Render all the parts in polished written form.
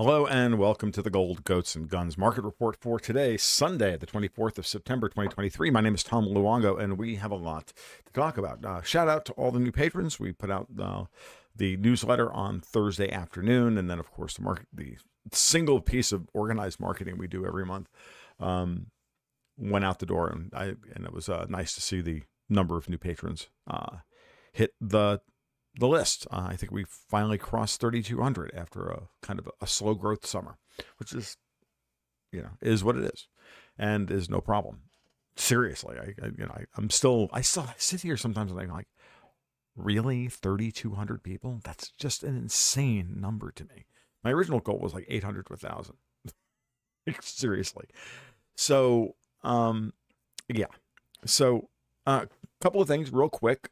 Hello and welcome to the Gold, Goats, and Guns Market Report for today, Sunday, the 24th of September, 2023. My name is Tom Luongo, and we have a lot to talk about. Shout out to all the new patrons. We put out the newsletter on Thursday afternoon, and then, of course, the single piece of organized marketing we do every month went out the door, and it was nice to see the number of new patrons hit the list. I think we finally crossed 3,200 after a kind of a slow growth summer, which is, you know, is what it is and is no problem. Seriously, I sit here sometimes and I'm like, really? 3,200 people? That's just an insane number to me. My original goal was like 800 to 1,000. Seriously. So, yeah. So, a couple of things real quick.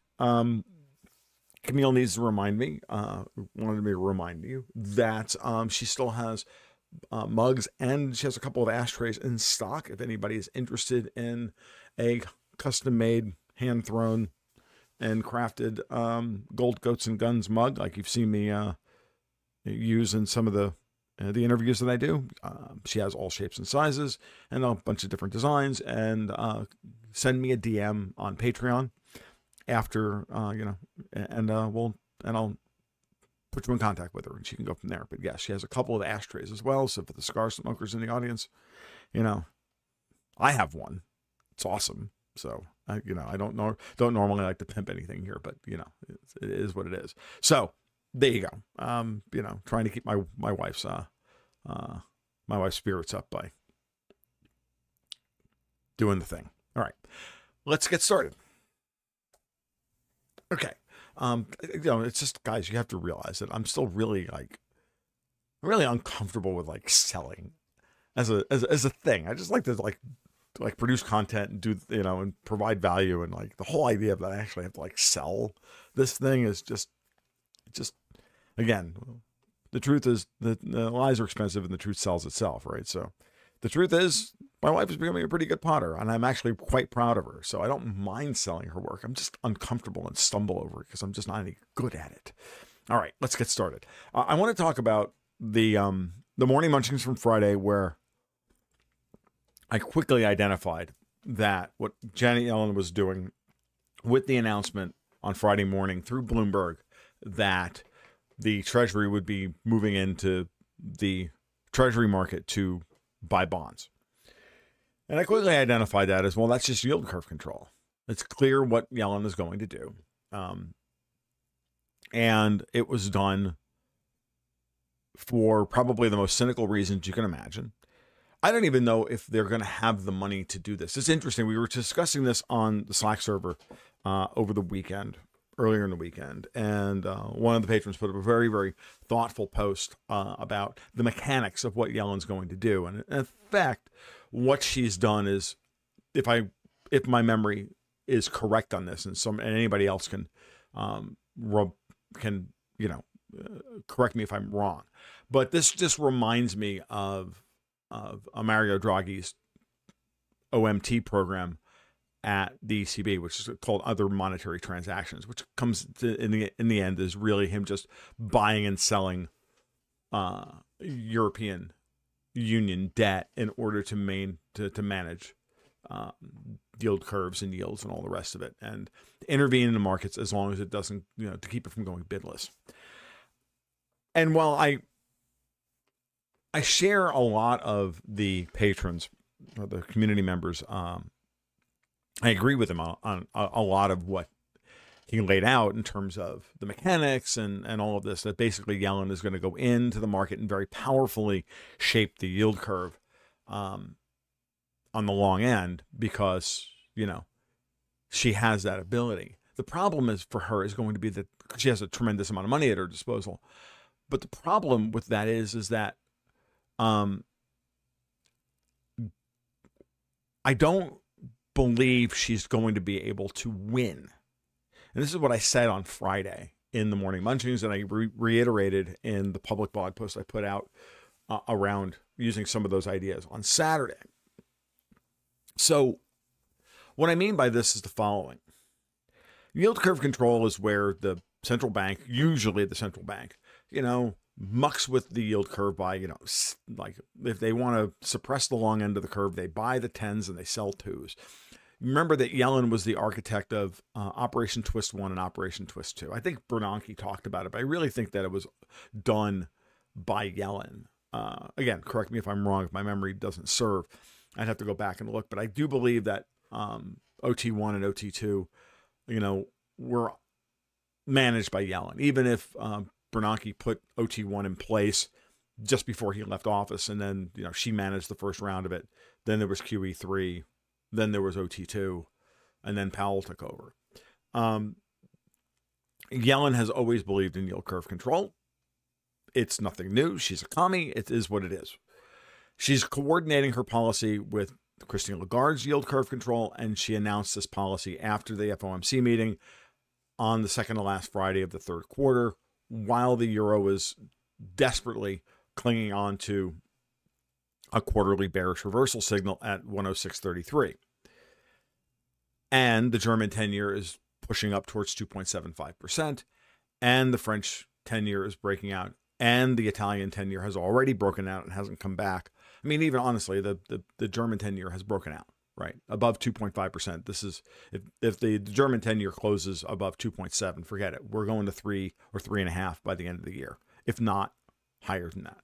Camille needs to remind me, wanted me to remind you that she still has mugs and she has a couple of ashtrays in stock. If anybody is interested in a custom-made, hand-thrown, and crafted Gold, Goats, and Guns mug, like you've seen me use in some of the interviews that I do, she has all shapes and sizes and a bunch of different designs. And send me a DM on Patreon after, you know, and I'll put you in contact with her and she can go from there. But yeah, she has a couple of ashtrays as well. So for the cigar smokers in the audience, you know, I have one. It's awesome. So, you know, I don't normally like to pimp anything here, but you know, it is what it is. So there you go. You know, trying to keep my wife's spirits up by doing the thing. All right, let's get started. Okay. You know, it's just, guys, you have to realize that I'm still really like, really uncomfortable with like selling as a thing. I just like to like produce content and do, you know, and provide value. And like the whole idea of that I actually have to like sell this thing is just again, the truth is that the lies are expensive and the truth sells itself. Right. So the truth is my wife is becoming a pretty good potter and I'm actually quite proud of her. So I don't mind selling her work. I'm just uncomfortable and stumble over it because I'm just not any good at it. All right, let's get started. I want to talk about the morning munchings from Friday where I quickly identified that what Janet Yellen was doing with the announcement on Friday morning through Bloomberg that the Treasury would be moving into the Treasury market to buy bonds. And I quickly identified that as, well, that's just yield curve control. It's clear what Yellen is going to do. And it was done for probably the most cynical reasons you can imagine. I don't even know if they're going to have the money to do this. It's interesting. We were discussing this on the Slack server over the weekend, earlier in the weekend. And one of the patrons put up a very, very thoughtful post about the mechanics of what Yellen's going to do. And in fact, what she's done is, if my memory is correct on this, and anybody else can you know correct me if I'm wrong, but this just reminds me of Mario Draghi's OMT program at the ECB, which is called Other Monetary Transactions, which comes to, in the end is really him just buying and selling European Union debt in order to manage yield curves and yields and all the rest of it, and intervene in the markets as long as it doesn't, you know, to keep it from going bidless. And while I share a lot of the patrons or the community members, I agree with them on a lot of what he laid out in terms of the mechanics and all of this, that basically Yellen is going to go into the market and very powerfully shape the yield curve on the long end because, you know, she has that ability. The problem is for her is going to be that she has a tremendous amount of money at her disposal. But the problem with that is that I don't believe she's going to be able to win. And this is what I said on Friday in the morning munchings, and I reiterated in the public blog post I put out around using some of those ideas on Saturday. So what I mean by this is the following. Yield curve control is where the central bank, usually the central bank, you know, mucks with the yield curve by, you know, like if they want to suppress the long end of the curve, they buy the 10s and they sell 2s. Remember that Yellen was the architect of Operation Twist 1 and Operation Twist 2. I think Bernanke talked about it, but I really think that it was done by Yellen. Again, correct me if I'm wrong, if my memory doesn't serve. I'd have to go back and look, but I do believe that OT1 and OT2, you know, were managed by Yellen, even if Bernanke put OT1 in place just before he left office. And then, you know, she managed the first round of it. Then there was QE3. Then there was OT2. And then Powell took over. Yellen has always believed in yield curve control. It's nothing new. She's a commie. It is what it is. She's coordinating her policy with Christine Lagarde's yield curve control, and she announced this policy after the FOMC meeting on the second to last Friday of the third quarter, while the euro was desperately clinging on to a quarterly bearish reversal signal at 106.33. And the German 10-year is pushing up towards 2.75%, and the French 10-year is breaking out, and the Italian 10-year has already broken out and hasn't come back. I mean, even honestly, the German 10-year has broken out, right? Above 2.5%. This is, if the German 10-year closes above 2.7, forget it. We're going to 3 or 3.5 by the end of the year, if not higher than that.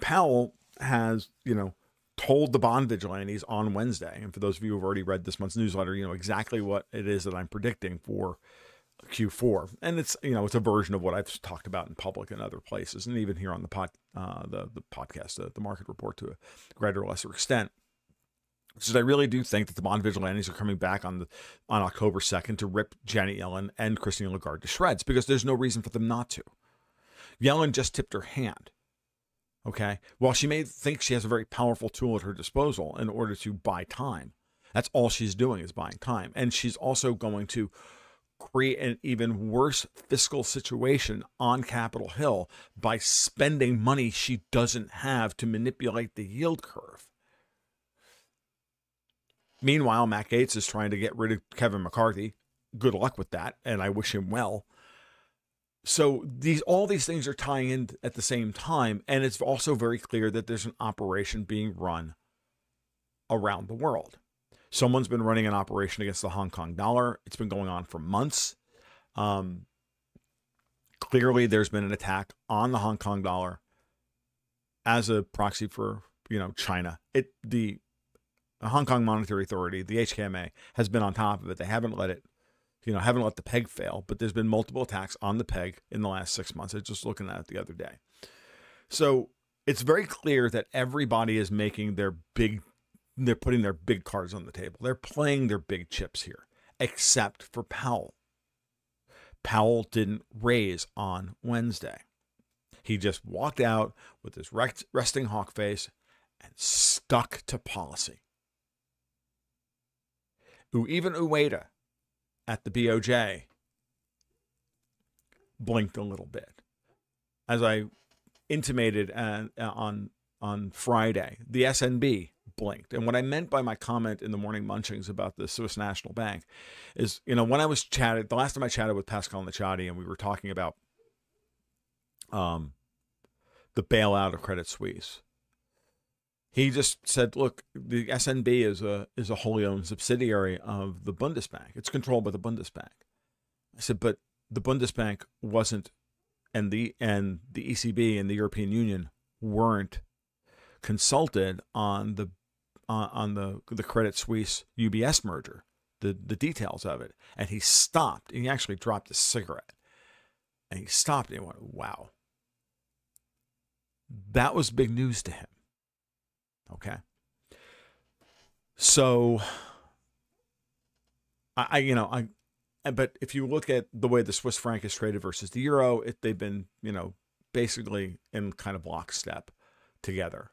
Powell has, you know, told the bond vigilantes on Wednesday, and for those of you who've already read this month's newsletter, you know exactly what it is that I'm predicting for Q4, and it's, you know, it's a version of what I've talked about in public and other places, and even here on the podcast, the market report to a greater or lesser extent. So I really do think that the bond vigilantes are coming back on October 2nd to rip Janet Yellen and Christine Lagarde to shreds, because there's no reason for them not to. Yellen just tipped her hand. Okay, while she may think she has a very powerful tool at her disposal in order to buy time, that's all she's doing is buying time, and she's also going to create an even worse fiscal situation on Capitol Hill by spending money she doesn't have to manipulate the yield curve. Meanwhile, Matt Gaetz is trying to get rid of Kevin McCarthy. Good luck with that, and I wish him well. So all these things are tying in at the same time, and it's also very clear that there's an operation being run around the world. Someone's been running an operation against the Hong Kong dollar. It's been going on for months. Clearly, there's been an attack on the Hong Kong dollar as a proxy for, you know, China. The Hong Kong Monetary Authority, the HKMA, has been on top of it. They haven't let it, you know, haven't let the peg fail, but there's been multiple attacks on the peg in the last 6 months. I was just looking at it the other day. So it's very clear that everybody is making they're putting their big cards on the table. They're playing their big chips here, except for Powell. Powell didn't raise on Wednesday. He just walked out with his resting hawk face and stuck to policy. Even Ueda at the BOJ blinked a little bit. As I intimated on Friday, the SNB blinked. And what I meant by my comment in the morning munchings about the Swiss National Bank is, you know, when I was chatted, the last time I chatted with Pascal Nachati, and we were talking about the bailout of Credit Suisse, he just said, look, the SNB is a wholly owned subsidiary of the Bundesbank. It's controlled by the Bundesbank. I said, but the Bundesbank wasn't, and the ECB and the European Union weren't consulted on the Credit Suisse UBS merger, the details of it. And he stopped, and he actually dropped a cigarette, and he stopped and he went, wow, that was big news to him. Okay. So but if you look at the way the Swiss franc is traded versus the euro, they've been, you know, basically in kind of lockstep together,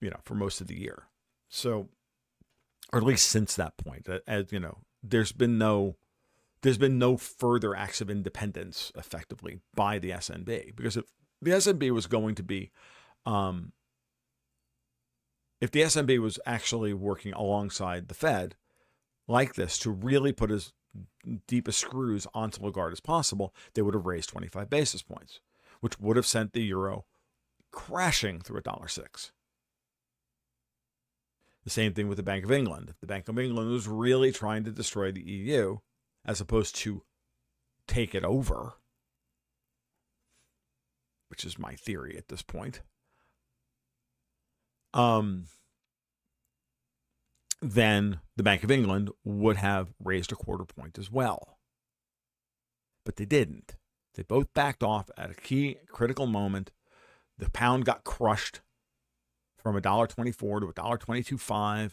you know, for most of the year. So, or at least since that point, as you know, there's been no further acts of independence effectively by the SNB, because if the SNB was going to be, if the SNB was actually working alongside the Fed like this to really put his deepest screws onto Lagarde as possible, they would have raised 25 basis points, which would have sent the euro crashing through $1.06. The same thing with the Bank of England. The Bank of England was really trying to destroy the EU as opposed to take it over, which is my theory at this point. Then the Bank of England would have raised a quarter point as well. But they didn't. They both backed off at a key critical moment. The pound got crushed from $1.24 to $1.225.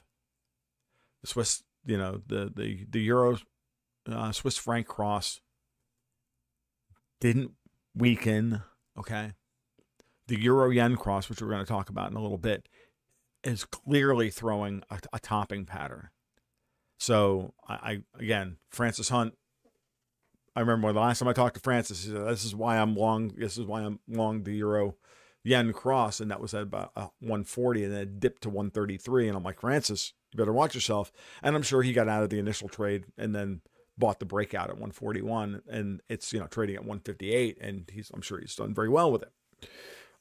The Swiss, you know, the euro Swiss franc cross didn't weaken, okay? The euro yen cross, which we're going to talk about in a little bit, is clearly throwing a topping pattern. So again, Francis Hunt, I remember when the last time I talked to Francis, he said, this is why I'm long the euro yen cross. And that was at about 140, and then it dipped to 133. And I'm like, Francis, you better watch yourself. And I'm sure he got out of the initial trade and then bought the breakout at 141, and it's, you know, trading at 158, and I'm sure he's done very well with it.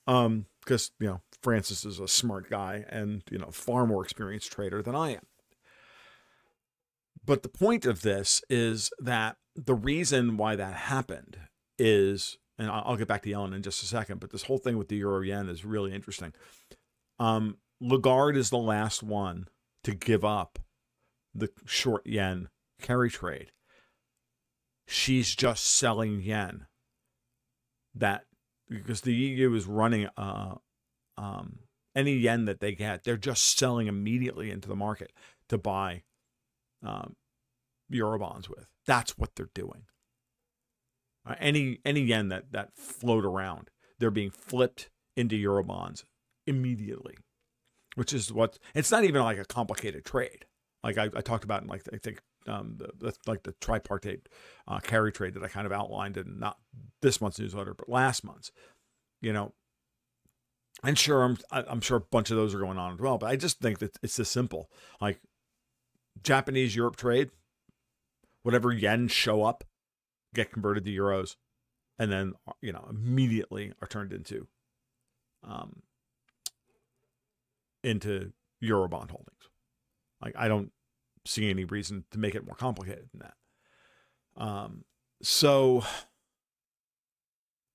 Because, you know, Francis is a smart guy and, you know, far more experienced trader than I am. But the point of this is that the reason why that happened is, and I'll get back to Yellen in just a second, but this whole thing with the euro yen is really interesting. Lagarde is the last one to give up the short yen carry trade. She's just selling yen, that because the EU is running any yen that they get, they're just selling immediately into the market to buy euro bonds with. That's what they're doing. Any yen that float around, they're being flipped into euro bonds immediately, which is what it's not even like a complicated trade. Like I talked about in, like, I think the tripartite carry trade that I kind of outlined in not this month's newsletter, but last month's, you know. And sure, I'm sure a bunch of those are going on as well, but I just think that it's this simple. Like Japanese Europe trade, whatever yen show up, get converted to euros, and then, you know, immediately are turned into euro bond holdings. Like I don't see any reason to make it more complicated than that. So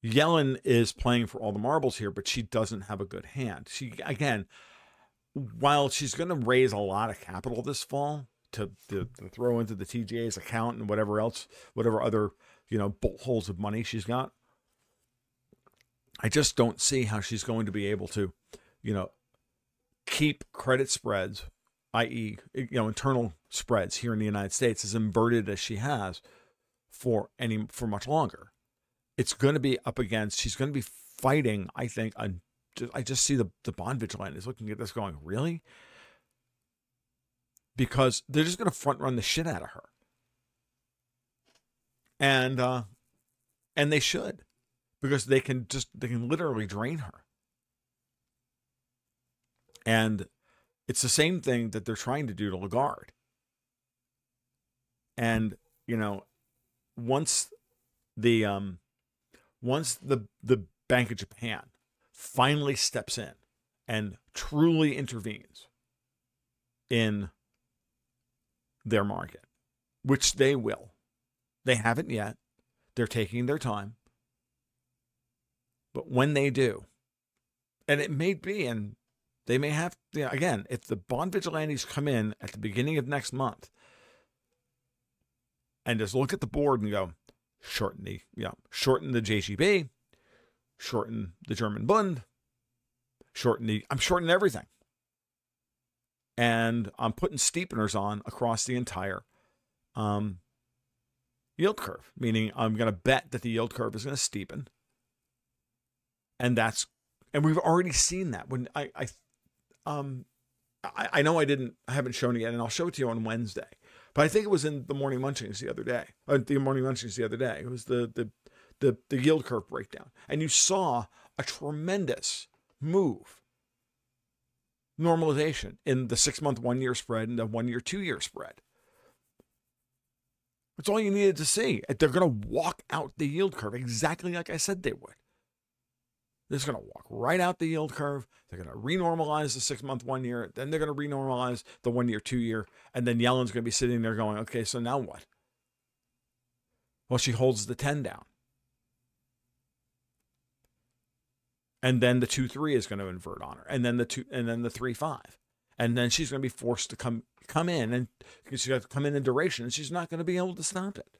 Yellen is playing for all the marbles here, but she doesn't have a good hand. She, again, while she's going to raise a lot of capital this fall to throw into the TGA's account and whatever else, whatever other, you know, bolt holes of money she's got, I just don't see how she's going to be able to, you know, keep credit spreads, i.e., you know, internal spreads here in the United States, as inverted as she has for much longer. It's going to be up against, she's going to be fighting, I think. I just see the bond vigilante is looking at this going, really? Because they're just going to front run the shit out of her. And they should, because they can literally drain her. And it's the same thing that they're trying to do to Lagarde. And, you know, once the Bank of Japan finally steps in and truly intervenes in their market, which they will. They haven't yet. They're taking their time. But when they do, and it may be, and they may have, you know, again, if the bond vigilantes come in at the beginning of next month and just look at the board and go, shorten the JGB, shorten the German Bund, I'm shortening everything. And I'm putting steepeners on across the entire yield curve, meaning I'm going to bet that the yield curve is going to steepen. And we've already seen that. When I know I haven't shown it yet, and I'll show it to you on Wednesday. But I think it was in the Morning Munchings the other day. It was the yield curve breakdown. And you saw a tremendous move, normalization in the 6-month, 1-year spread and the 1-year, 2-year spread. That's all you needed to see. They're going to walk out the yield curve exactly like I said they would. They're just going to walk right out the yield curve. They're going to renormalize the 6-month, 1 year. Then they're going to renormalize the 1 year, 2 year. And then Yellen's going to be sitting there going, okay, so now what? Well, she holds the 10 down. And then the 2-3 is going to invert on her. And then the 3-5. And then she's going to be forced to come in, and she's going to come in duration, and she's not going to be able to stop it.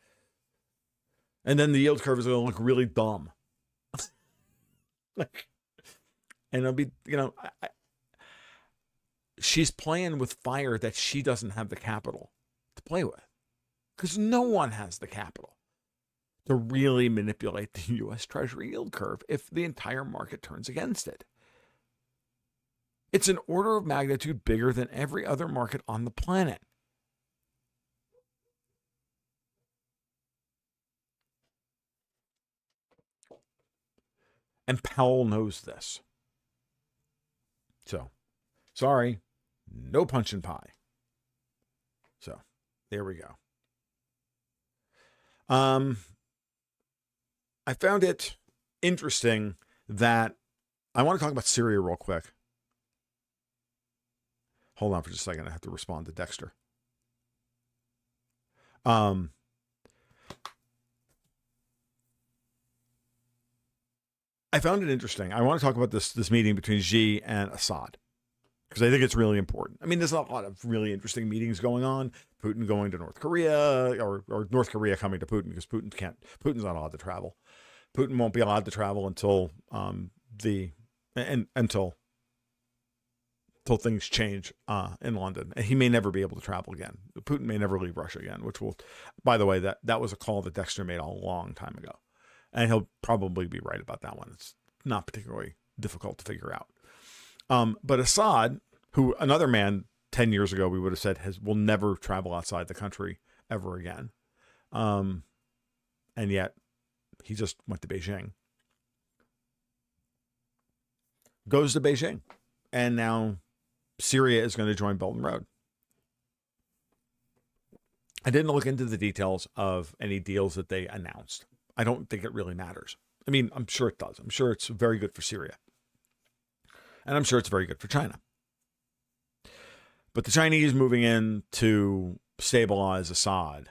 And then the yield curve is going to look really dumb. Like, and it'll be, you know, she's playing with fire that she doesn't have the capital to play with, because no one has the capital to really manipulate the U.S. Treasury yield curve if the entire market turns against it. It's an order of magnitude bigger than every other market on the planet. And Powell knows this. So, sorry, no punch and pie. So, there we go. I found it interesting that I want to talk about Syria real quick. Hold on for just a second. I have to respond to Dexter. I found it interesting. I want to talk about this meeting between Xi and Assad, because I think it's really important. I mean, there's a lot of really interesting meetings going on. Putin going to North Korea, or North Korea coming to Putin, because Putin's not allowed to travel. Putin won't be allowed to travel until until things change in London. He may never be able to travel again. Putin may never leave Russia again, which will, by the way, that was a call that Dexter made a long time ago. And he'll probably be right about that one. It's not particularly difficult to figure out. But Assad, who another man 10 years ago we would have said will never travel outside the country ever again. And yet he just went to Beijing. Goes to Beijing. And now Syria is going to join Belt and Road. I didn't look into the details of any deals that they announced. I don't think it really matters. I mean, I'm sure it does. I'm sure it's very good for Syria. And I'm sure it's very good for China. But the Chinese moving in to stabilize Assad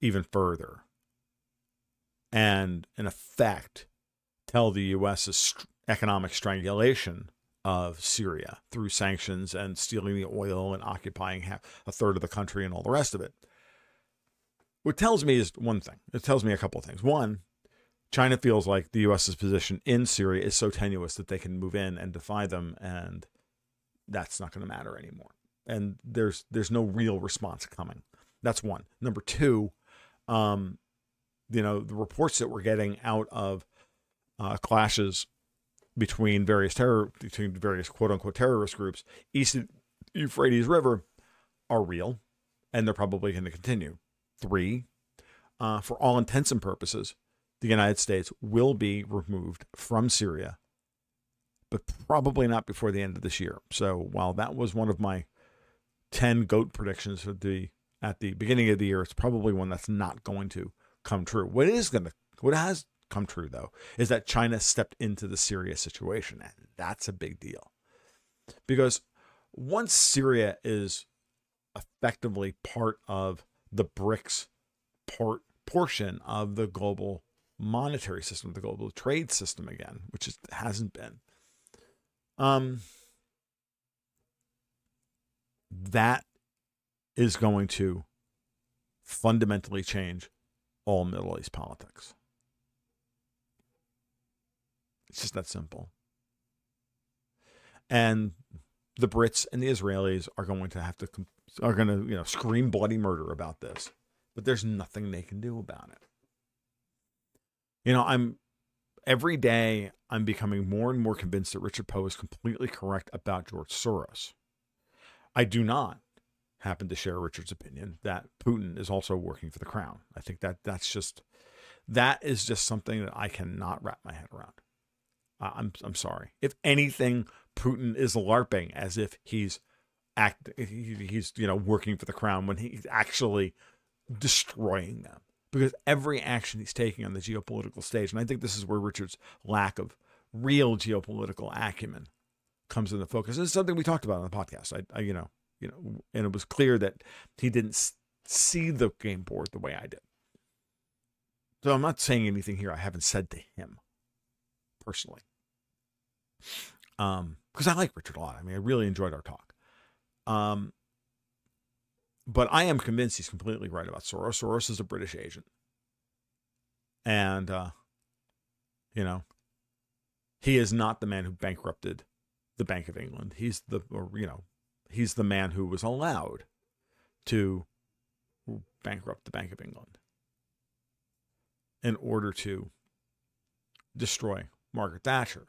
even further and, in effect, tell the U.S.'s economic strangulation of Syria through sanctions and stealing the oil and occupying a third of the country and all the rest of it. What tells me is one thing. It tells me a couple of things. One, China feels like the U.S.'s position in Syria is so tenuous that they can move in and defy them, and that's not going to matter anymore. And there's no real response coming. That's one. Number two, you know, the reports that we're getting out of clashes between various quote unquote terrorist groups east of the Euphrates River are real, and they're probably going to continue. Three, for all intents and purposes, the United States will be removed from Syria, but probably not before the end of this year. So while that was one of my 10 GOAT predictions at the beginning of the year, it's probably one that's not going to come true. What has come true, though, is that China stepped into the Syria situation, and that's a big deal. Because once Syria is effectively part of the BRICS portion of the global monetary system, the global trade system again, which hasn't been. That is going to fundamentally change all Middle East politics. It's just that simple. And the Brits and the Israelis are going to have to you know, scream bloody murder about this, but there's nothing they can do about it. You know, every day I'm becoming more and more convinced that Richard Poe is completely correct about George Soros. I do not happen to share Richard's opinion that Putin is also working for the crown. I think that is just something that I cannot wrap my head around. I'm sorry. If anything, Putin is LARPing as if he's you know, working for the crown when he's actually destroying them because every action he's taking on the geopolitical stage, and I think this is where Richard's lack of real geopolitical acumen comes into focus. It's something we talked about on the podcast. You know, and it was clear that he didn't see the game board the way I did. So I'm not saying anything here I haven't said to him personally, because I like Richard a lot. I mean, I really enjoyed our talk. But I am convinced he's completely right about Soros. Soros is a British agent. And, you know, he is not the man who bankrupted the Bank of England. He's the, he's the man who was allowed to bankrupt the Bank of England in order to destroy Margaret Thatcher.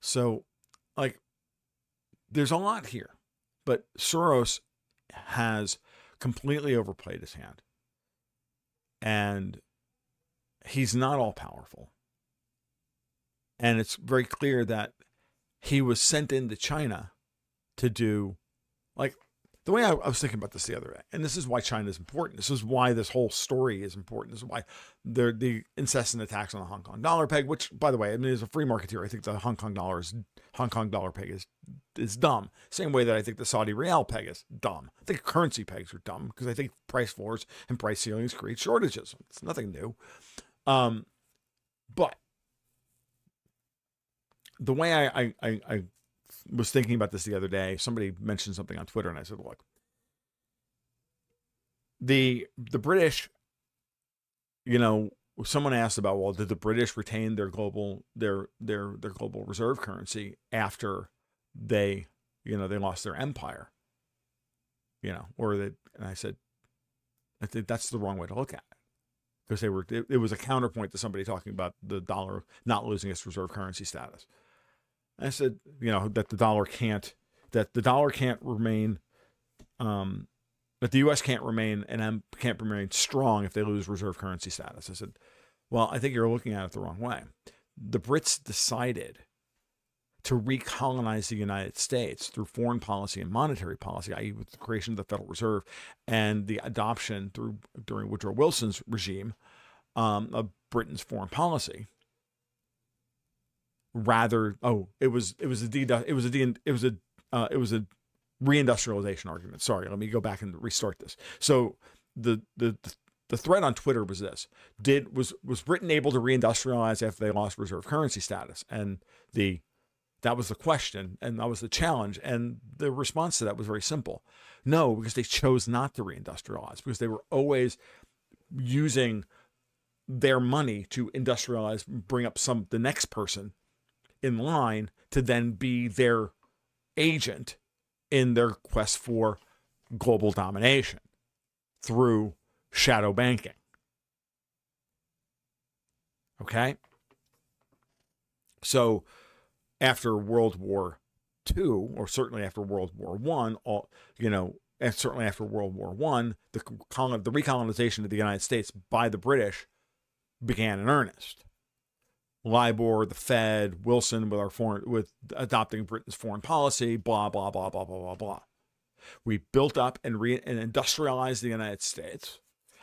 So, like, there's a lot here, but Soros has completely overplayed his hand, and he's not all powerful. And it's very clear that he was sent into China to do, like, the way I was thinking about this the other day, and this is why China is important. This is why this whole story is important. This is why the incessant attacks on the Hong Kong dollar peg, which, by the way, I mean, as a free marketeer, I think the Hong Kong dollar peg is dumb. Same way that I think the Saudi real peg is dumb. I think currency pegs are dumb because I think price floors and price ceilings create shortages. It's nothing new. But the way I was thinking about this the other day, somebody mentioned something on Twitter, and I said, look, the British, you know, someone asked about, well, did the British retain their global, their global reserve currency after they, you know, they lost their empire, you know, or that, and I said, I think that's the wrong way to look at it. Because they were, it was a counterpoint to somebody talking about the dollar not losing its reserve currency status. I said, you know, that the dollar can't remain, that the U.S. can't remain and can't remain strong if they lose reserve currency status. I said, well, I think you're looking at it the wrong way. The Brits decided to recolonize the United States through foreign policy and monetary policy, i.e. with the creation of the Federal Reserve and the adoption during Woodrow Wilson's regime of Britain's foreign policy. Rather, it was a reindustrialization argument. Sorry, let me go back and restart this. So the thread on Twitter was this: was Britain able to reindustrialize after they lost reserve currency status? And that was the question, and that was the challenge. And the response to that was very simple: no, because they chose not to reindustrialize, because they were always using their money to industrialize, bring up the next person in line to then be their agent in their quest for global domination through shadow banking. Okay? So after World War II, or certainly after World War I, the recolonization of the United States by the British began in earnest. LIBOR, the Fed, Wilson with adopting Britain's foreign policy, blah, blah, blah, blah, blah, blah, blah. We built up and industrialized the United States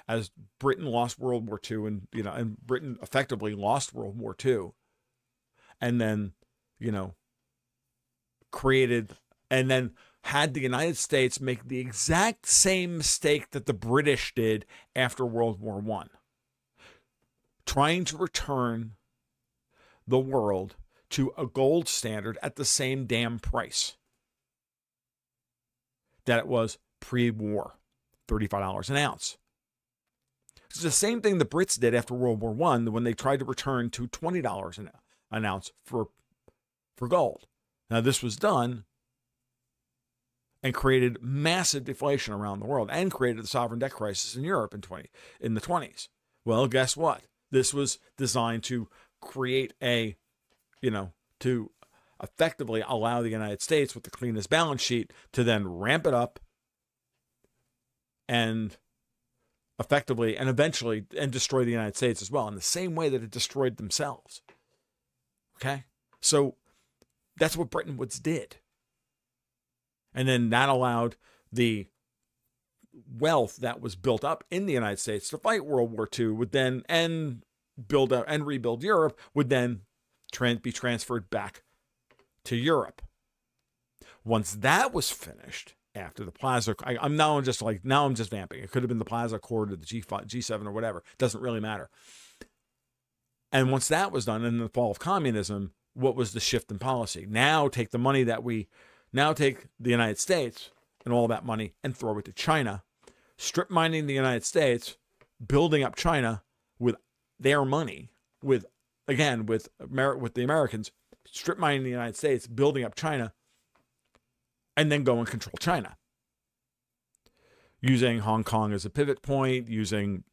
as Britain lost World War II, and Britain effectively lost World War II, and then, you know, created and then had the United States make the exact same mistake that the British did after World War I, trying to return the world to a gold standard at the same damn price that it was pre-war, $35 an ounce. It's the same thing the Brits did after World War I when they tried to return to $20 an ounce for gold. Now, this was done and created massive deflation around the world and created the sovereign debt crisis in Europe in the 20s. Well, guess what? This was designed to create to effectively allow the United States with the cleanest balance sheet to then ramp it up and effectively and eventually destroy the United States as well, in the same way that it destroyed themselves. Okay? So that's what Bretton Woods did. And then that allowed the wealth that was built up in the United States to fight World War II would then build out and rebuild Europe, would then be transferred back to Europe. Once that was finished, after the Plaza, I'm just vamping. It could have been the Plaza Accord or the G7 or whatever. It doesn't really matter. And once that was done, in the fall of communism, what was the shift in policy? Now take the money that we, now take the United States and all that money and throw it to China, strip mining the United States, building up China with their money, with the Americans, strip mining the United States, building up China, and then go and control China. Using Hong Kong as a pivot point, using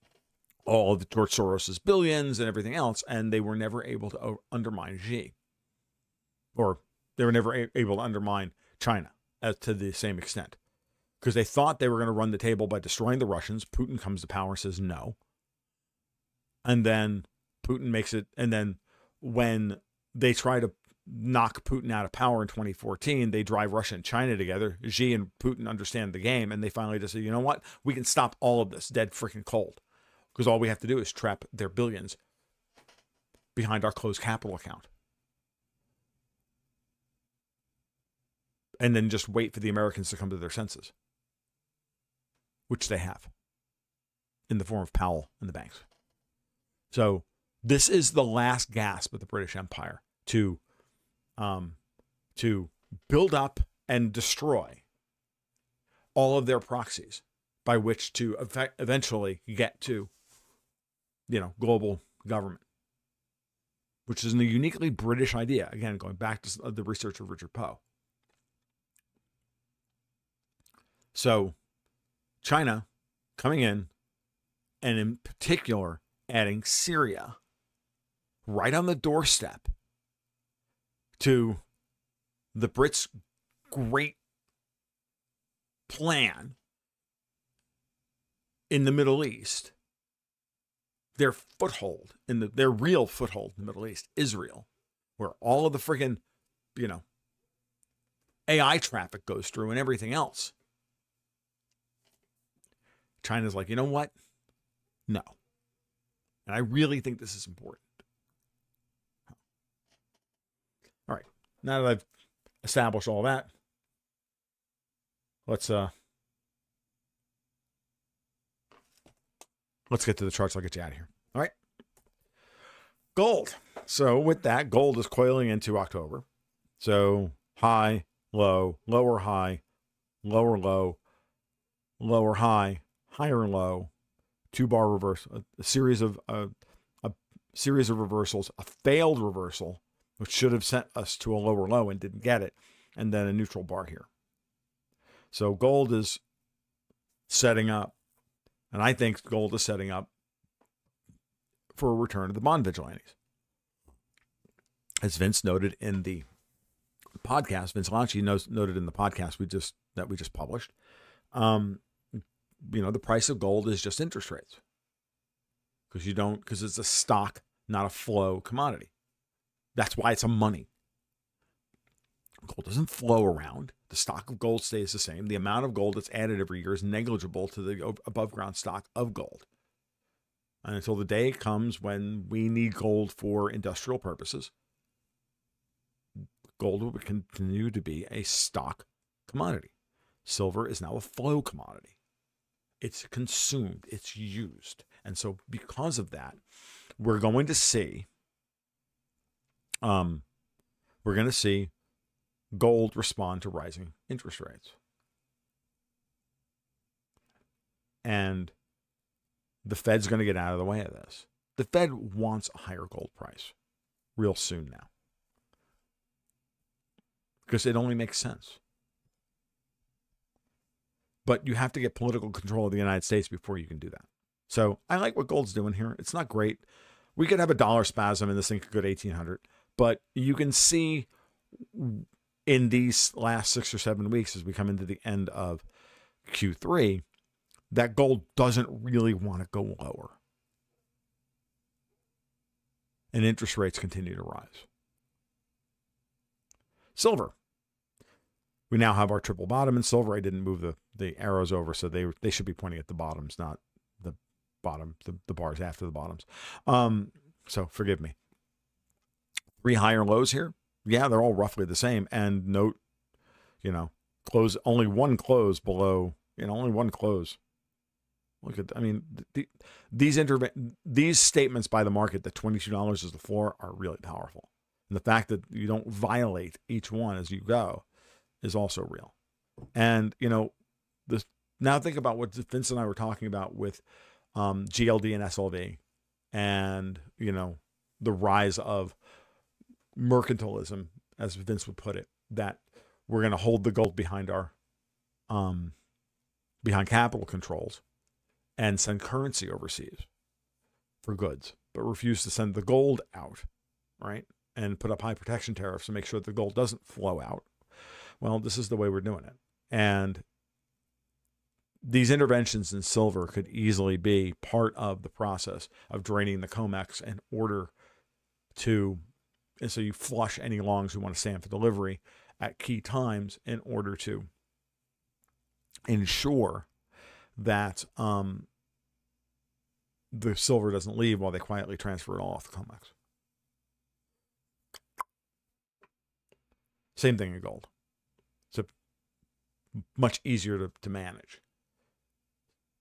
all of the George Soros' billions and everything else, and they were never able to undermine Xi. Or they were never able to undermine China as to the same extent. Because they thought they were going to run the table by destroying the Russians. Putin comes to power and says no. And then Putin makes it, and then when they try to knock Putin out of power in 2014, they drive Russia and China together. Xi and Putin understand the game, and they finally just say, you know what? We can stop all of this dead freaking cold, because all we have to do is trap their billions behind our closed capital account. And then just wait for the Americans to come to their senses, which they have in the form of Powell and the banks. So this is the last gasp of the British Empire to build up and destroy all of their proxies by which to eventually get to, you know, global government, which is a uniquely British idea. Again, going back to the research of Richard Poe. So China coming in, and in particular, adding Syria right on the doorstep to the Brits' great plan in the Middle East, their foothold, their real foothold in the Middle East, Israel, where all of the friggin', you know, AI traffic goes through and everything else. China's like, you know what? No. And I really think this is important. All right, now that I've established all that, let's get to the charts. I'll get you out of here. All right, gold. So with that, gold is coiling into October. So high, low, lower high, lower low, lower high, higher low, two-bar reverse, a series of reversals, a failed reversal, which should have sent us to a lower low and didn't get it, and then a neutral bar here. So gold is setting up, and I think gold is setting up for a return of the bond vigilantes. As Vince noted in the podcast, Vince Lanci noted in the podcast that we just published, you know, the price of gold is just interest rates, because it's a stock, not a flow commodity. That's why it's a money. Gold doesn't flow around. The stock of gold stays the same. The amount of gold that's added every year is negligible to the above ground stock of gold. And until the day comes when we need gold for industrial purposes, gold will continue to be a stock commodity. Silver is now a flow commodity. It's consumed, it's used. And so because of that, we're going to see gold respond to rising interest rates. And the Fed's going to get out of the way of this. The Fed wants a higher gold price real soon now, because it only makes sense. But you have to get political control of the United States before you can do that. So I like what gold's doing here. It's not great. We could have a dollar spasm and this thing could go to 1,800. But you can see in these last 6 or 7 weeks, as we come into the end of Q3, that gold doesn't really want to go lower. And interest rates continue to rise. Silver. We now have our triple bottom in silver. I didn't move the arrows over, so they should be pointing at the bottoms, not the bottom, the bars after the bottoms. So forgive me. Three higher lows here. Yeah, they're all roughly the same. And note, you know, close, only one close below, you know, only one close. Look at, I mean, these statements by the market that $22 is the floor are really powerful. And the fact that you don't violate each one as you go is also real. And, you know, this, now think about what Vince and I were talking about with GLD and SLV and, you know, the rise of mercantilism, as Vince would put it, that we're going to hold the gold behind our, behind capital controls and send currency overseas for goods, but refuse to send the gold out, right? And put up high protection tariffs to make sure that the gold doesn't flow out. Well, this is the way we're doing it. And these interventions in silver could easily be part of the process of draining the COMEX in order to, and so you flush any longs who want to stand for delivery at key times in order to ensure that the silver doesn't leave while they quietly transfer it all off the COMEX. Same thing in gold. It's much easier to manage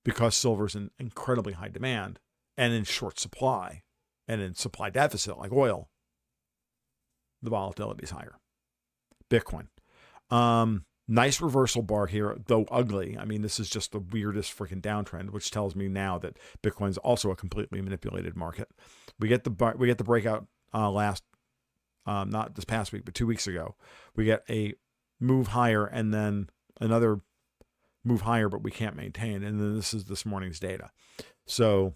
because silver is in incredibly high demand and in short supply and in supply deficit like oil. The volatility is higher. Bitcoin. Nice reversal bar here, though ugly. I mean, this is just the weirdest freaking downtrend, which tells me now that Bitcoin's also a completely manipulated market. We get the breakout not this past week, but 2 weeks ago. We get a move higher and then another move higher, but we can't maintain. And then this is this morning's data. So,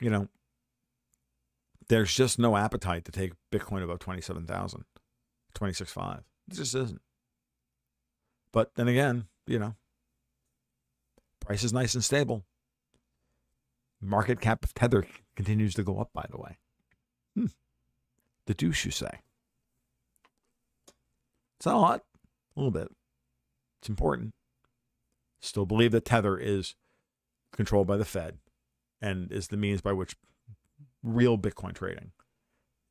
you know, there's just no appetite to take Bitcoin above 27,000, 26.5. It just isn't. But then again, you know, price is nice and stable. Market cap of Tether continues to go up, by the way. The deuce, you say. It's not a lot. A little bit. It's important. Still believe that Tether is controlled by the Fed and is the means by which real Bitcoin trading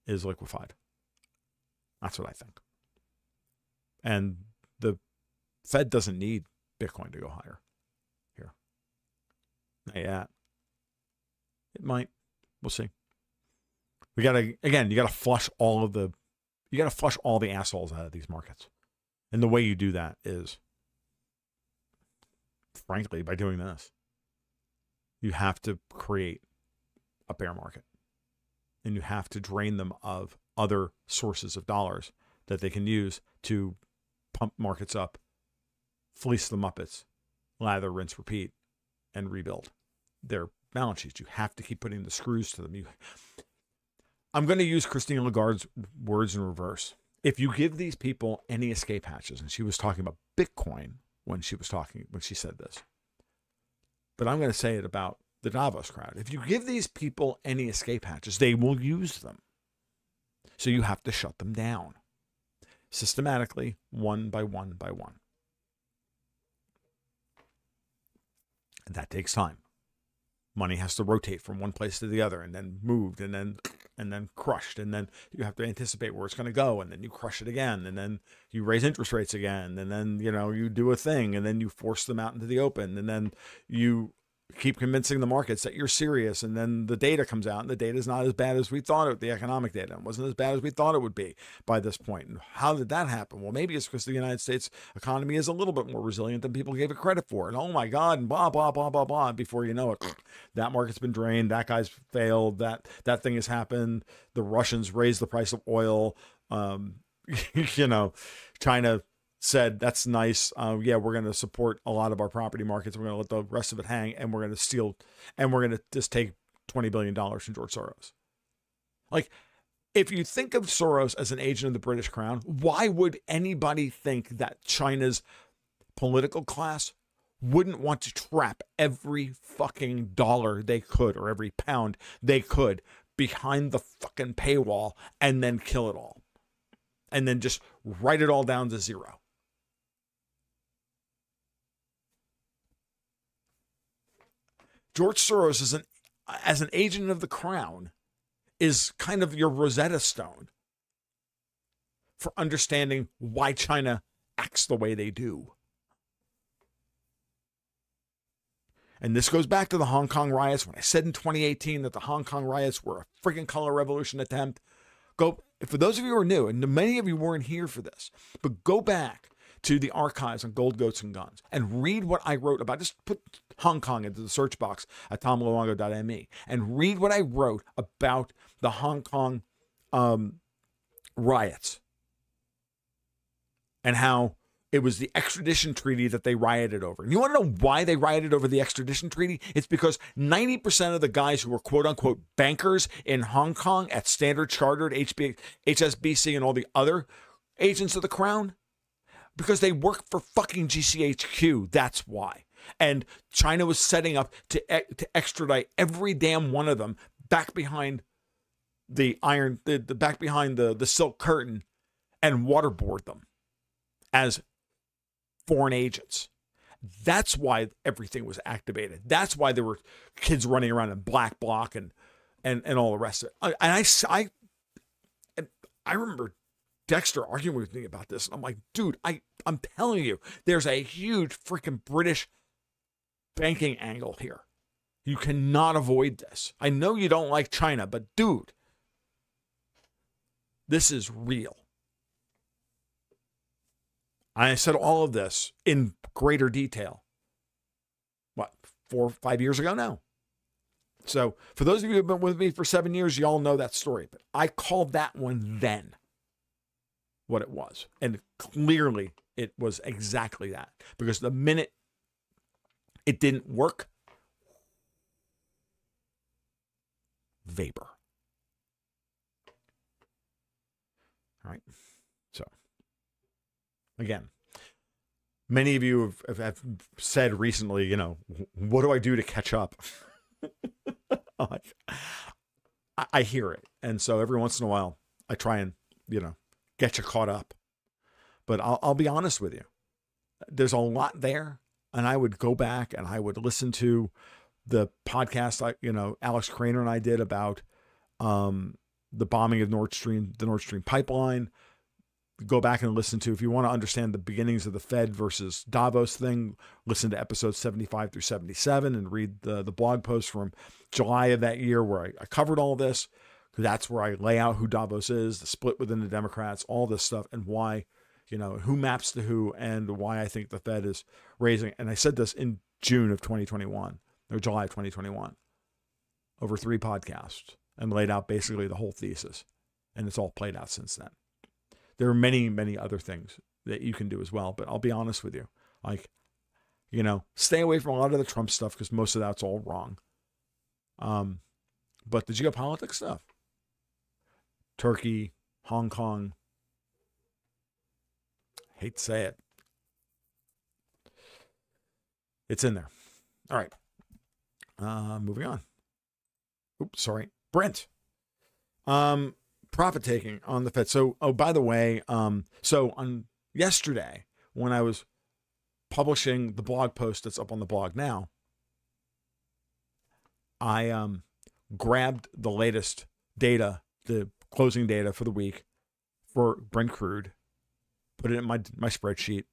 is liquefied. That's what I think. And the Fed doesn't need Bitcoin to go higher here. Not yet. It might. We'll see. We got to, again, you got to flush all of the, you got to flush all the assholes out of these markets. And the way you do that is, frankly, by doing this. You have to create a bear market. And you have to drain them of other sources of dollars that they can use to pump markets up, fleece the Muppets, lather, rinse, repeat, and rebuild their balance sheets. You have to keep putting the screws to them. I'm going to use Christine Lagarde's words in reverse. If you give these people any escape hatches, and she was talking about Bitcoin when she said this, but I'm going to say it about the Davos crowd. If you give these people any escape hatches, they will use them. So you have to shut them down systematically, one by one by one. And that takes time. Money has to rotate from one place to the other and then moved and then crushed. And then you have to anticipate where it's going to go. And then you crush it again. And then you raise interest rates again. And then, you know, you do a thing and then you force them out into the open. And then you keep convincing the markets that you're serious. And then the data comes out and the data is not as bad as we thought it, the economic data. It wasn't as bad as we thought it would be by this point. And how did that happen? Well, maybe it's because the United States economy is a little bit more resilient than people gave it credit for. And oh my God, and blah, blah, blah, blah, blah. And before you know it, that market's been drained. That guy's failed. That thing has happened. The Russians raised the price of oil. You know, China said, that's nice. Yeah, we're going to support a lot of our property markets. We're going to let the rest of it hang, and we're going to steal, and we're going to just take $20 billion from George Soros. Like, if you think of Soros as an agent of the British Crown, why would anybody think that China's political class wouldn't want to trap every fucking dollar they could, or every pound they could, behind the fucking paywall and then kill it all? And then just write it all down to zero. George Soros is as an agent of the crown is kind of your Rosetta Stone for understanding why China acts the way they do. And this goes back to the Hong Kong riots. When I said in 2018 that the Hong Kong riots were a freaking color revolution attempt, for those of you who are new, and many of you weren't here for this, but go back to the archives on Gold, Goats, and Guns and read what I wrote about. Just put Hong Kong into the search box at tomluongo.me and read what I wrote about the Hong Kong riots and how it was the extradition treaty that they rioted over. And you want to know why they rioted over the extradition treaty? It's because 90% of the guys who were quote-unquote bankers in Hong Kong at Standard Chartered, HSBC, and all the other agents of the crown, because they work for fucking GCHQ. That's why. And China was setting up to extradite every damn one of them back behind the back behind the silk curtain and waterboard them as foreign agents. That's why everything was activated. That's why there were kids running around in Black Bloc and all the rest of it. And I remember Dexter arguing with me about this, and I'm like, dude, I'm telling you, there's a huge freaking British banking angle here. You cannot avoid this. I know you don't like China, but dude, this is real. I said all of this in greater detail, what, 4 or 5 years ago now? So for those of you who've been with me for 7 years, you all know that story. But I called that one then what it was. And clearly it was exactly that. Because the minute it didn't work, vapor. All right. So again, many of you have said recently, you know, what do I do to catch up? I hear it. And so every once in a while, I try and, you know, get you caught up. But I'll be honest with you. There's a lot there. And I would go back and I would listen to the podcast, you know, Alex Craner and I did about the bombing of Nord Stream, the Nord Stream pipeline. Go back and listen to, if you want to understand the beginnings of the Fed versus Davos thing, listen to episodes 75 through 77 and read the blog post from July of that year where I covered all this. That's where I lay out who Davos is, the split within the Democrats, all this stuff, and why, you know, who maps to who, and why I think the Fed is raising. And I said this in June of 2021, or July of 2021, over 3 podcasts, and laid out basically the whole thesis. And it's all played out since then. There are many, many other things that you can do as well. But I'll be honest with you, like, you know, stay away from a lot of the Trump stuff because most of that's all wrong. But the geopolitics stuff, Turkey, Hong Kong, I hate to say it, it's in there. All right, moving on. Oops, sorry, Brent. Profit taking on the Fed. So, oh, by the way, so on yesterday when I was publishing the blog post that's up on the blog now, I grabbed the latest data, the closing data for the week for Brent Crude, put it in my spreadsheet,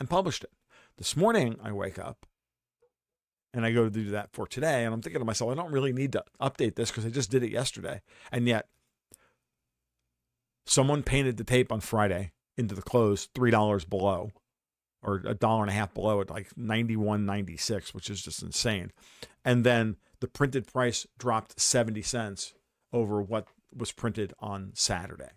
and published it. This morning I wake up and I go to do that for today, and I'm thinking to myself, I don't really need to update this because I just did it yesterday, and yet someone painted the tape on Friday into the close $3 below, or $1.50 below at like 91.96, which is just insane. And then the printed price dropped 70 cents over what was printed on Saturday.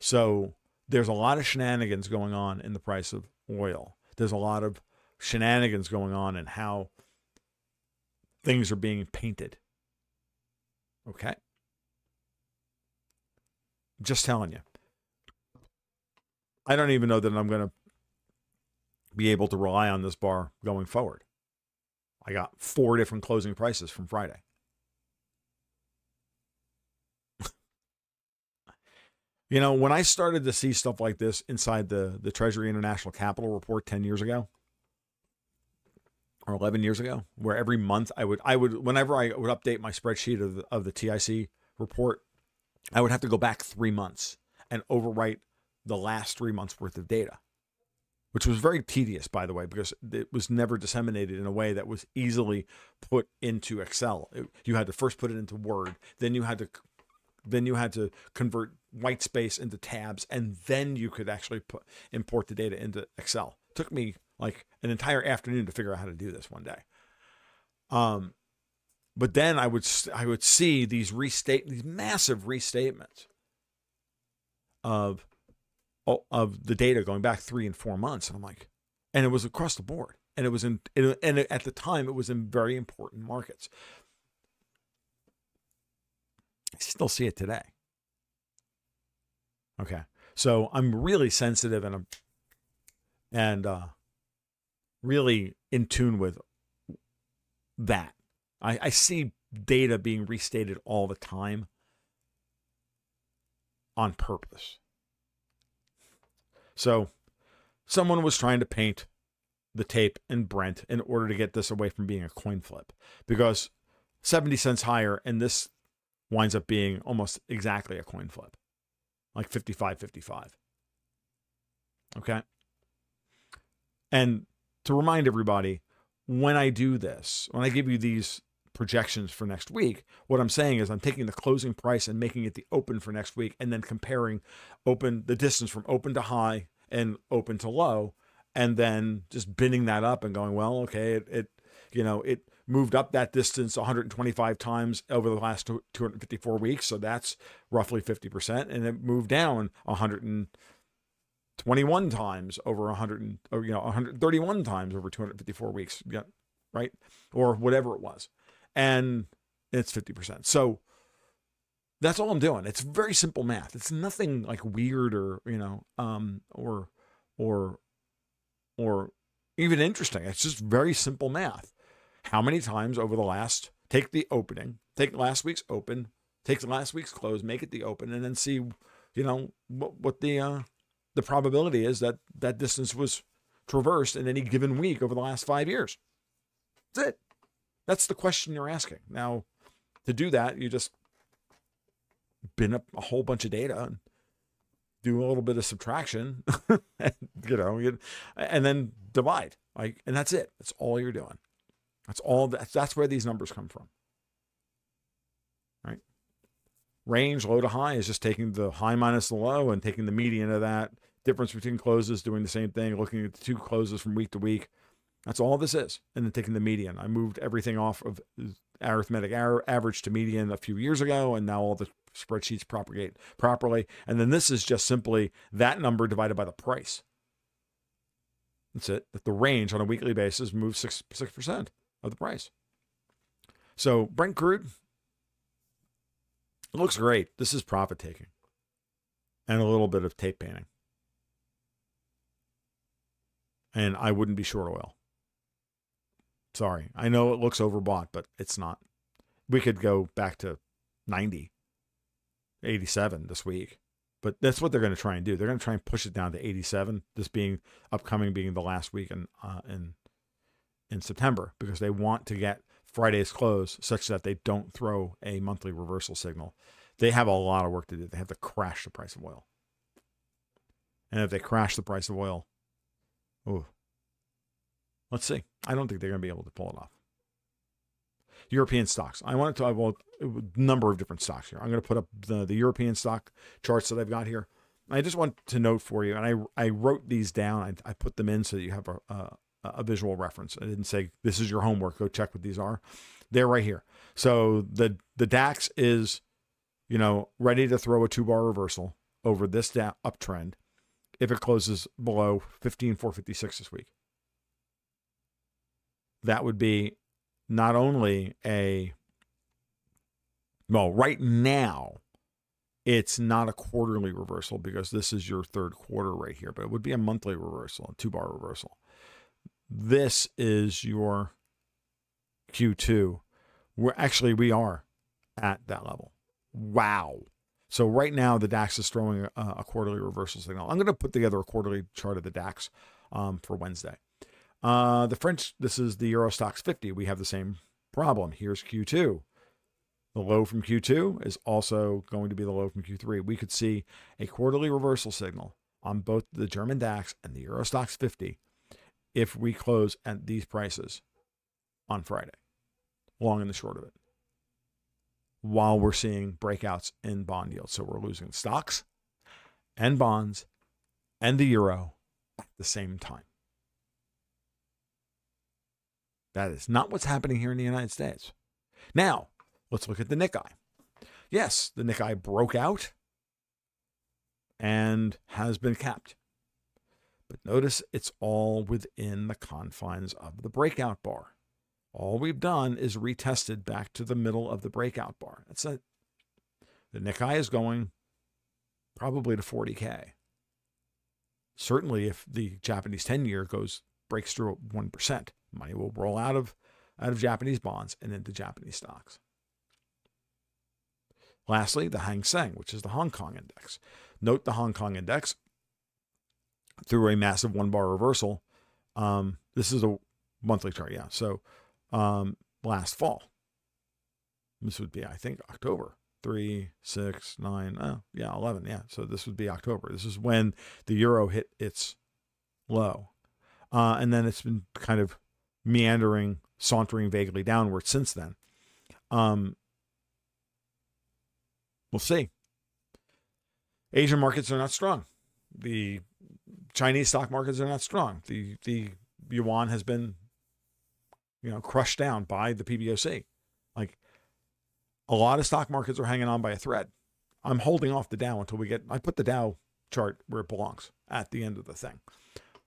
So there's a lot of shenanigans going on in the price of oil. There's a lot of shenanigans going on in how things are being painted. Okay. Just telling you, I don't even know that I'm going to be able to rely on this bar going forward. I got 4 different closing prices from Friday. You know, when I started to see stuff like this inside the Treasury International Capital Report 10 years ago, or 11 years ago, where every month I would whenever I would update my spreadsheet of the TIC report, I would have to go back 3 months and overwrite the last 3 months worth of data, which was very tedious, by the way, because it was never disseminated in a way that was easily put into Excel. You had to first put it into Word, then you had to convert white space into tabs, and then you could actually import the data into Excel. It took me like an entire afternoon to figure out how to do this one day. But then I would see these massive restatements of the data going back 3 and 4 months, and I'm like, and it was across the board, and it was and at the time it was in very important markets. I still see it today. Okay, so I'm really sensitive and I'm really in tune with that. I see data being restated all the time on purpose. So someone was trying to paint the tape in Brent in order to get this away from being a coin flip, because 70 cents higher and this winds up being almost exactly a coin flip, like 55-55. Okay. And to remind everybody, when I do this, when I give you these projections for next week, what I'm saying is I'm taking the closing price and making it the open for next week, and then comparing open, the distance from open to high and open to low, and then just binning that up and going, well, okay, it moved up that distance 125 times over the last 254 weeks, so that's roughly 50%, and it moved down 121 times over 131 times over 254 weeks, yeah, right? Or whatever it was. And it's 50%. So that's all I'm doing. It's very simple math. It's nothing like weird or, or even interesting. It's just very simple math. How many times over the last, take the opening, take last week's open, take the last week's close, make it the open, and then see, what the probability is that that distance was traversed in any given week over the last 5 years. That's it. That's the question you're asking. Now, to do that, you just bin up a whole bunch of data and do a little bit of subtraction, and, and then divide. Like, and that's it. That's all you're doing. That's all. That's where these numbers come from. Right? Range, low to high, is just taking the high minus the low and taking the median of that. Difference between closes, doing the same thing, looking at the two closes from week to week. That's all this is. And then taking the median. I moved everything off of arithmetic average to median a few years ago, and now all the spreadsheets propagate properly. And then this is just simply that number divided by the price. That's it. That the range on a weekly basis moves 6% of the price. So Brent crude, it looks great. This is profit taking and a little bit of tape painting. And I wouldn't be short oil. Sorry. I know it looks overbought, but it's not. We could go back to 90, 87 this week, but that's what they're going to try and do. They're going to try and push it down to 87, this being upcoming, being the last week in September, because they want to get Friday's close such that they don't throw a monthly reversal signal. They have a lot of work to do. They have to crash the price of oil. And if they crash the price of oil, oh, let's see. I don't think they're going to be able to pull it off. European stocks. I wanted to, well, a number of different stocks here. I'm going to put up the European stock charts that I've got here. I just want to note for you, and I wrote these down. I put them in so that you have a visual reference. I didn't say, this is your homework. Go check what these are. They're right here. So the DAX is, ready to throw a two-bar reversal over this uptrend if it closes below 15,456 this week. That would be not only right now, it's not a quarterly reversal because this is your third quarter right here, but it would be a monthly reversal, a two-bar reversal. This is your Q2. We are at that level. Wow. So right now, the DAX is throwing a quarterly reversal signal. I'm going to put together a quarterly chart of the DAX for Wednesday. This is the Euro Stocks 50. We have the same problem. Here's Q2. The low from Q2 is also going to be the low from Q3. We could see a quarterly reversal signal on both the German DAX and the Euro Stocks 50 if we close at these prices on Friday, long and the short of it, while we're seeing breakouts in bond yields. So we're losing stocks and bonds and the euro at the same time. That is not what's happening here in the United States. Now, let's look at the Nikkei. Yes, the Nikkei broke out and has been capped. But notice it's all within the confines of the breakout bar. All we've done is retested back to the middle of the breakout bar. That's it. The Nikkei is going probably to 40K. Certainly if the Japanese 10-year breaks through 1%, money will roll out of Japanese bonds and into Japanese stocks. Lastly, the Hang Seng, which is the Hong Kong index. Note the Hong Kong index through a massive one-bar reversal. This is a monthly chart, yeah. So last fall, this would be, I think, October. 3, 6, 9, oh, yeah, 11, yeah. So this would be October. This is when the euro hit its low. And then it's been kind of meandering, sauntering vaguely downward since then. We'll see. Asian markets are not strong. The Chinese stock markets are not strong. The yuan has been, crushed down by the PBOC. Like, a lot of stock markets are hanging on by a thread. I'm holding off the Dow until I put the Dow chart where it belongs at the end of the thing.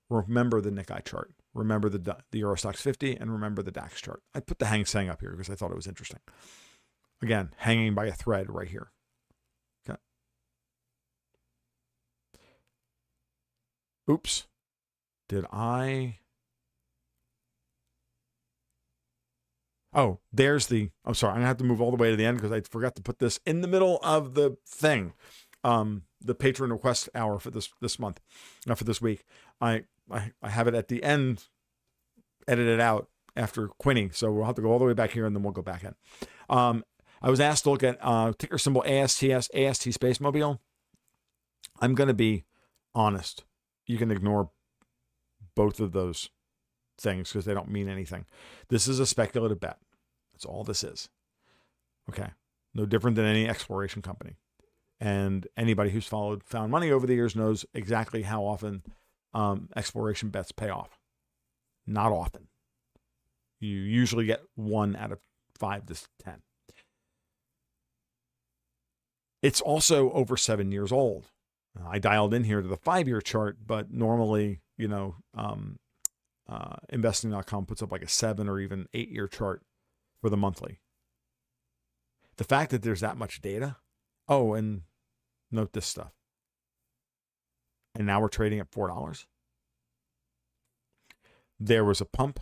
Remember the Nikkei chart. Remember the Euro Stocks 50, and remember the DAX chart. I put the Hang Seng up here because I thought it was interesting. Again, hanging by a thread right here. Okay. Oops. Did I... Oh, there's the... I'm sorry. I'm going to have to move all the way to the end because I forgot to put this in the middle of the thing. The Patreon request hour for this month, not for this week. I have it at the end, edited out after Quinny. So we'll have to go all the way back here and then we'll go back in. I was asked to look at ticker symbol ASTS, AST Space Mobile. I'm going to be honest. You can ignore both of those things because they don't mean anything. This is a speculative bet. That's all this is. Okay. No different than any exploration company. And anybody who's followed Found Money over the years knows exactly how often exploration bets pay off. Not often. You usually get 1 out of 5 to 10. It's also over 7 years old. I dialed in here to the 5-year chart, but normally, investing.com puts up like a 7 or even 8-year chart for the monthly. The fact that there's that much data. Oh, and note this stuff. And now we're trading at $4. There was a pump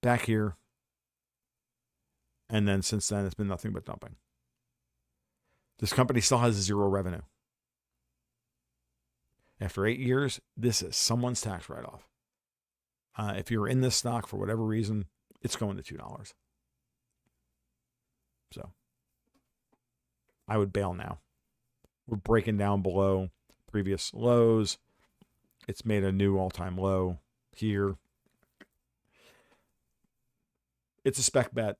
back here. And then since then, it's been nothing but dumping. This company still has zero revenue. After 8 years, this is someone's tax write-off. If you're in this stock for whatever reason, it's going to $2. So I would bail now. We're breaking down below previous lows. It's made a new all-time low here. It's a spec bet.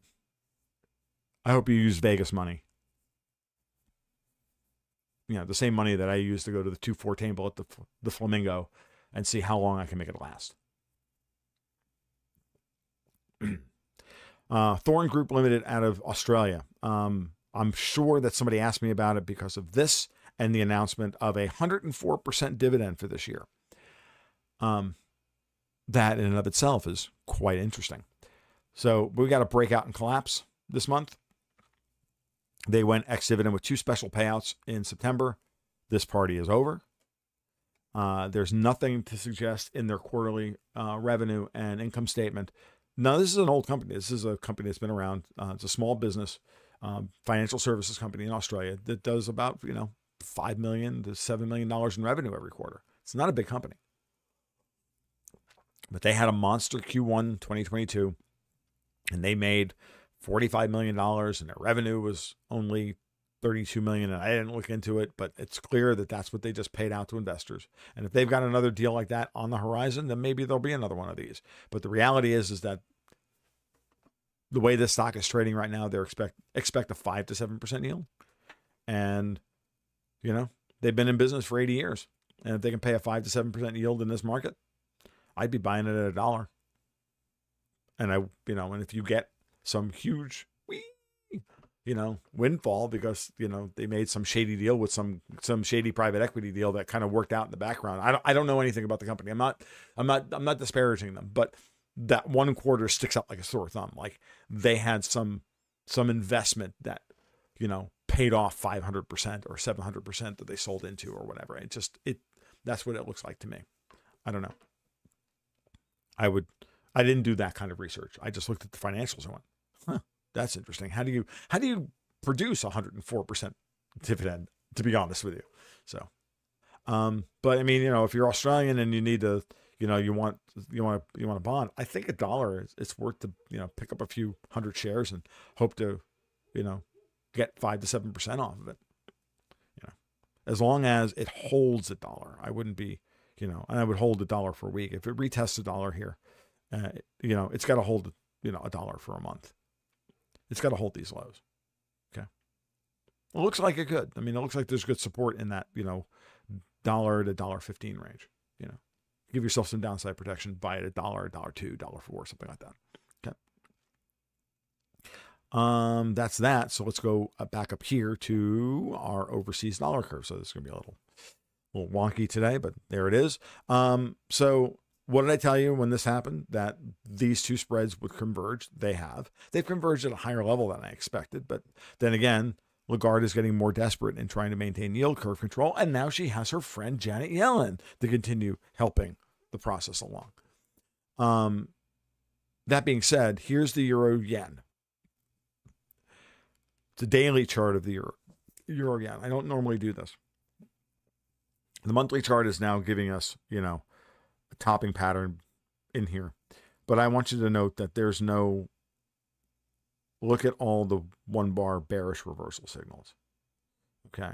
I hope you use Vegas money. The same money that I used to go to the 2-4 table at the Flamingo and see how long I can make it last. Thorn Group Limited out of Australia. I'm sure that somebody asked me about it because of this and the announcement of a 104% dividend for this year. That in and of itself is quite interesting. So we got a breakout and collapse this month. They went ex-dividend with 2 special payouts in September. This party is over. There's nothing to suggest in their quarterly revenue and income statement. Now, this is an old company. This is a company that's been around. It's a small business. Financial services company in Australia that does about, $5 million to $7 million in revenue every quarter. It's not a big company. But they had a monster Q1 2022, and they made $45 million, and their revenue was only $32 million, and I didn't look into it, but it's clear that that's what they just paid out to investors. And if they've got another deal like that on the horizon, then maybe there'll be another one of these. But the reality is that the way this stock is trading right now, they expect a 5 to 7% yield. And, you know, they've been in business for 80 years. And if they can pay a 5 to 7% yield in this market, I'd be buying it at $1. And and if you get some huge, windfall because, they made some shady deal with some shady private equity deal that kind of worked out in the background. I don't know anything about the company. I'm not disparaging them, but that one quarter sticks out like a sore thumb. Like they had some investment that, paid off 500% or 700% that they sold into or whatever. That's what it looks like to me. I don't know. I didn't do that kind of research. I just looked at the financials and went, huh, that's interesting. How do you produce 104% dividend, to be honest with you? So, but I mean, if you're Australian and you need to, you want a bond, I think $1 it's worth to, pick up a few hundred shares and hope to, get 5 to 7% off of it. As long as it holds $1, I wouldn't be, and I would hold $1 for a week. If it retests $1 here, it's got to hold, $1 for a month. It's got to hold these lows. Okay. Well, it looks like it could. I mean, it looks like there's good support in that, $1 to $1.15 range. Give yourself some downside protection. Buy it at $1, $1.02, $1.04, something like that. Okay. That's that. So let's go back up here to our overseas dollar curve. So this is going to be a little wonky today, but there it is. So what did I tell you when this happened? That these two spreads would converge. They have. They've converged at a higher level than I expected. But then again, Lagarde is getting more desperate in trying to maintain yield curve control. And now she has her friend Janet Yellen to continue helping the process along. That being said, here's the euro yen. The daily chart of the euro yen. I don't normally do this. The monthly chart is now giving us, a topping pattern in here, but I want you to note that there's no look at all the one bar bearish reversal signals. Okay.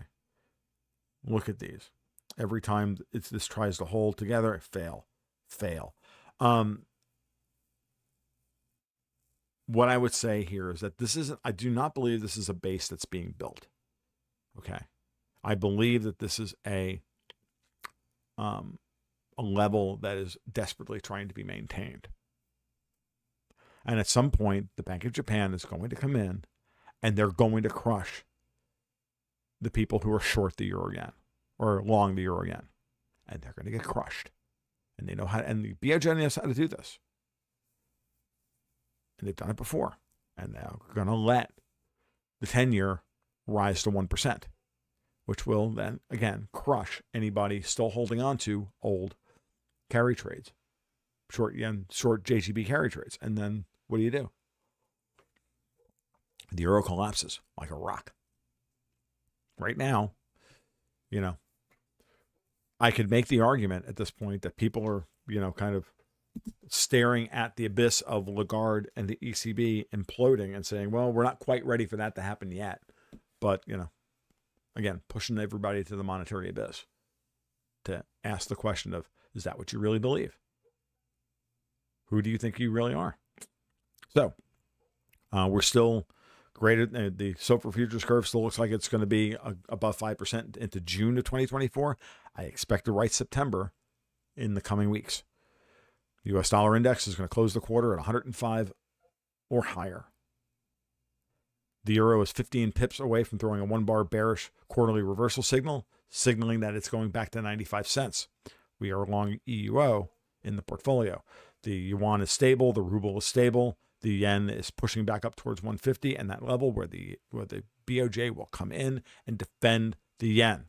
Look at these. Every time this tries to hold together, fail. What I would say here is that I do not believe this is a base that's being built. Okay. I believe that this is a level that is desperately trying to be maintained. And at some point, the Bank of Japan is going to come in and they're going to crush the people who are short the euro yen or long the euro yen. And they're going to get crushed. And they know how to, and the BOJ knows how to do this. And they've done it before. And they're going to let the 10-year rise to 1%, which will then, again, crush anybody still holding on to old carry trades, short JGB carry trades. And then what do? The euro collapses like a rock. Right now, I could make the argument at this point that people are, kind of staring at the abyss of Lagarde and the ECB imploding and saying, well, we're not quite ready for that to happen yet. But, again, pushing everybody to the monetary abyss to ask the question of, is that what you really believe? Who do you think you really are? So we're still graded. The SOFR futures curve still looks like it's going to be above 5% into June of 2024. I expect to write September in the coming weeks. The U.S. dollar index is going to close the quarter at 105 or higher. The euro is 15 pips away from throwing a one-bar bearish quarterly reversal signal, signaling that it's going back to 95 cents. We are long EUO in the portfolio. The yuan is stable. The ruble is stable. The yen is pushing back up towards 150 and that level where the BOJ will come in and defend the yen.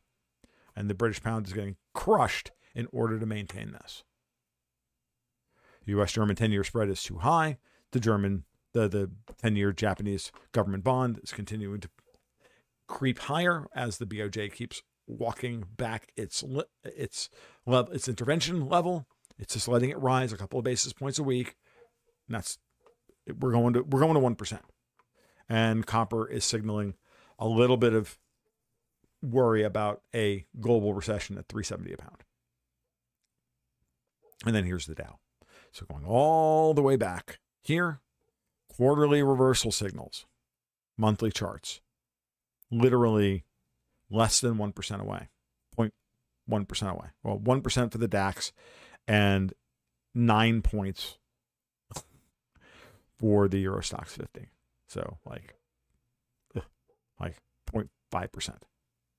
And the British pound is getting crushed in order to maintain this. U.S.-German 10-year spread is too high. The 10-year Japanese government bond is continuing to creep higher as the BOJ keeps walking back its intervention level It's just letting it rise a couple of basis points a week. And that's, we're going to 1%. And copper is signaling a little bit of worry about a global recession at 370 a pound. And then here's the Dow. So going all the way back here, quarterly reversal signals, monthly charts, literally less than 1% away, 0.1% away. Well, 1% for the DAX and 9 points for the Euro Stocks 50. So like 0.5%.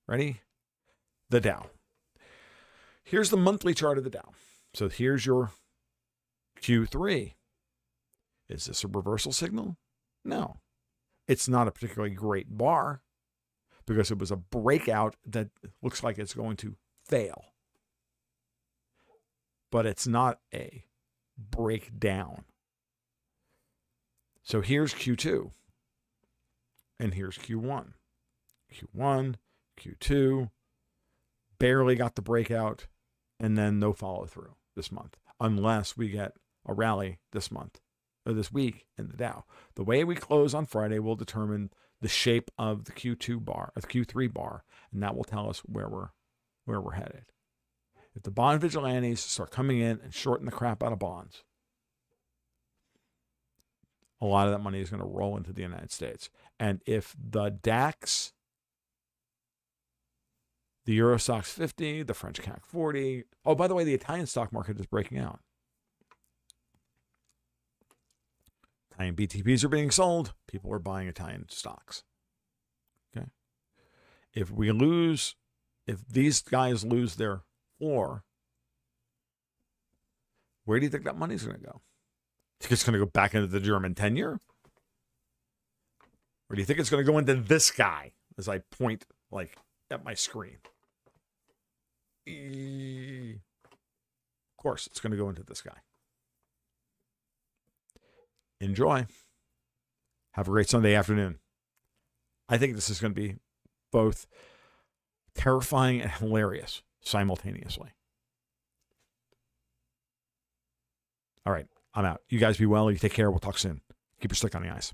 Ready? The Dow. Here's the monthly chart of the Dow. So here's your Q3. Is this a reversal signal? No. It's not a particularly great bar because it was a breakout that looks like it's going to fail. But it's not a breakdown. So here's Q2. And here's Q1. Q1, Q2, barely got the breakout, and then no follow through this month, unless we get a rally this month or this week in the Dow. The way we close on Friday will determine the shape of the Q2 bar, of the Q3 bar, and that will tell us where we're headed. If the bond vigilantes start coming in and shorting the crap out of bonds, a lot of that money is going to roll into the United States. And if the DAX, the Euro Stocks 50, the French CAC 40. Oh, by the way, the Italian stock market is breaking out. Italian BTPs are being sold. People are buying Italian stocks. Okay. If we lose, if these guys lose their floor, where do you think that money's going to go? Think it's going to go back into the German 10-year? Or do you think it's going to go into this guy as I point like at my screen? Of course, it's going to go into this guy. Enjoy. Have a great Sunday afternoon. I think this is going to be both terrifying and hilarious simultaneously. All right. I'm out. You guys be well. You take care. We'll talk soon. Keep your stick on the ice.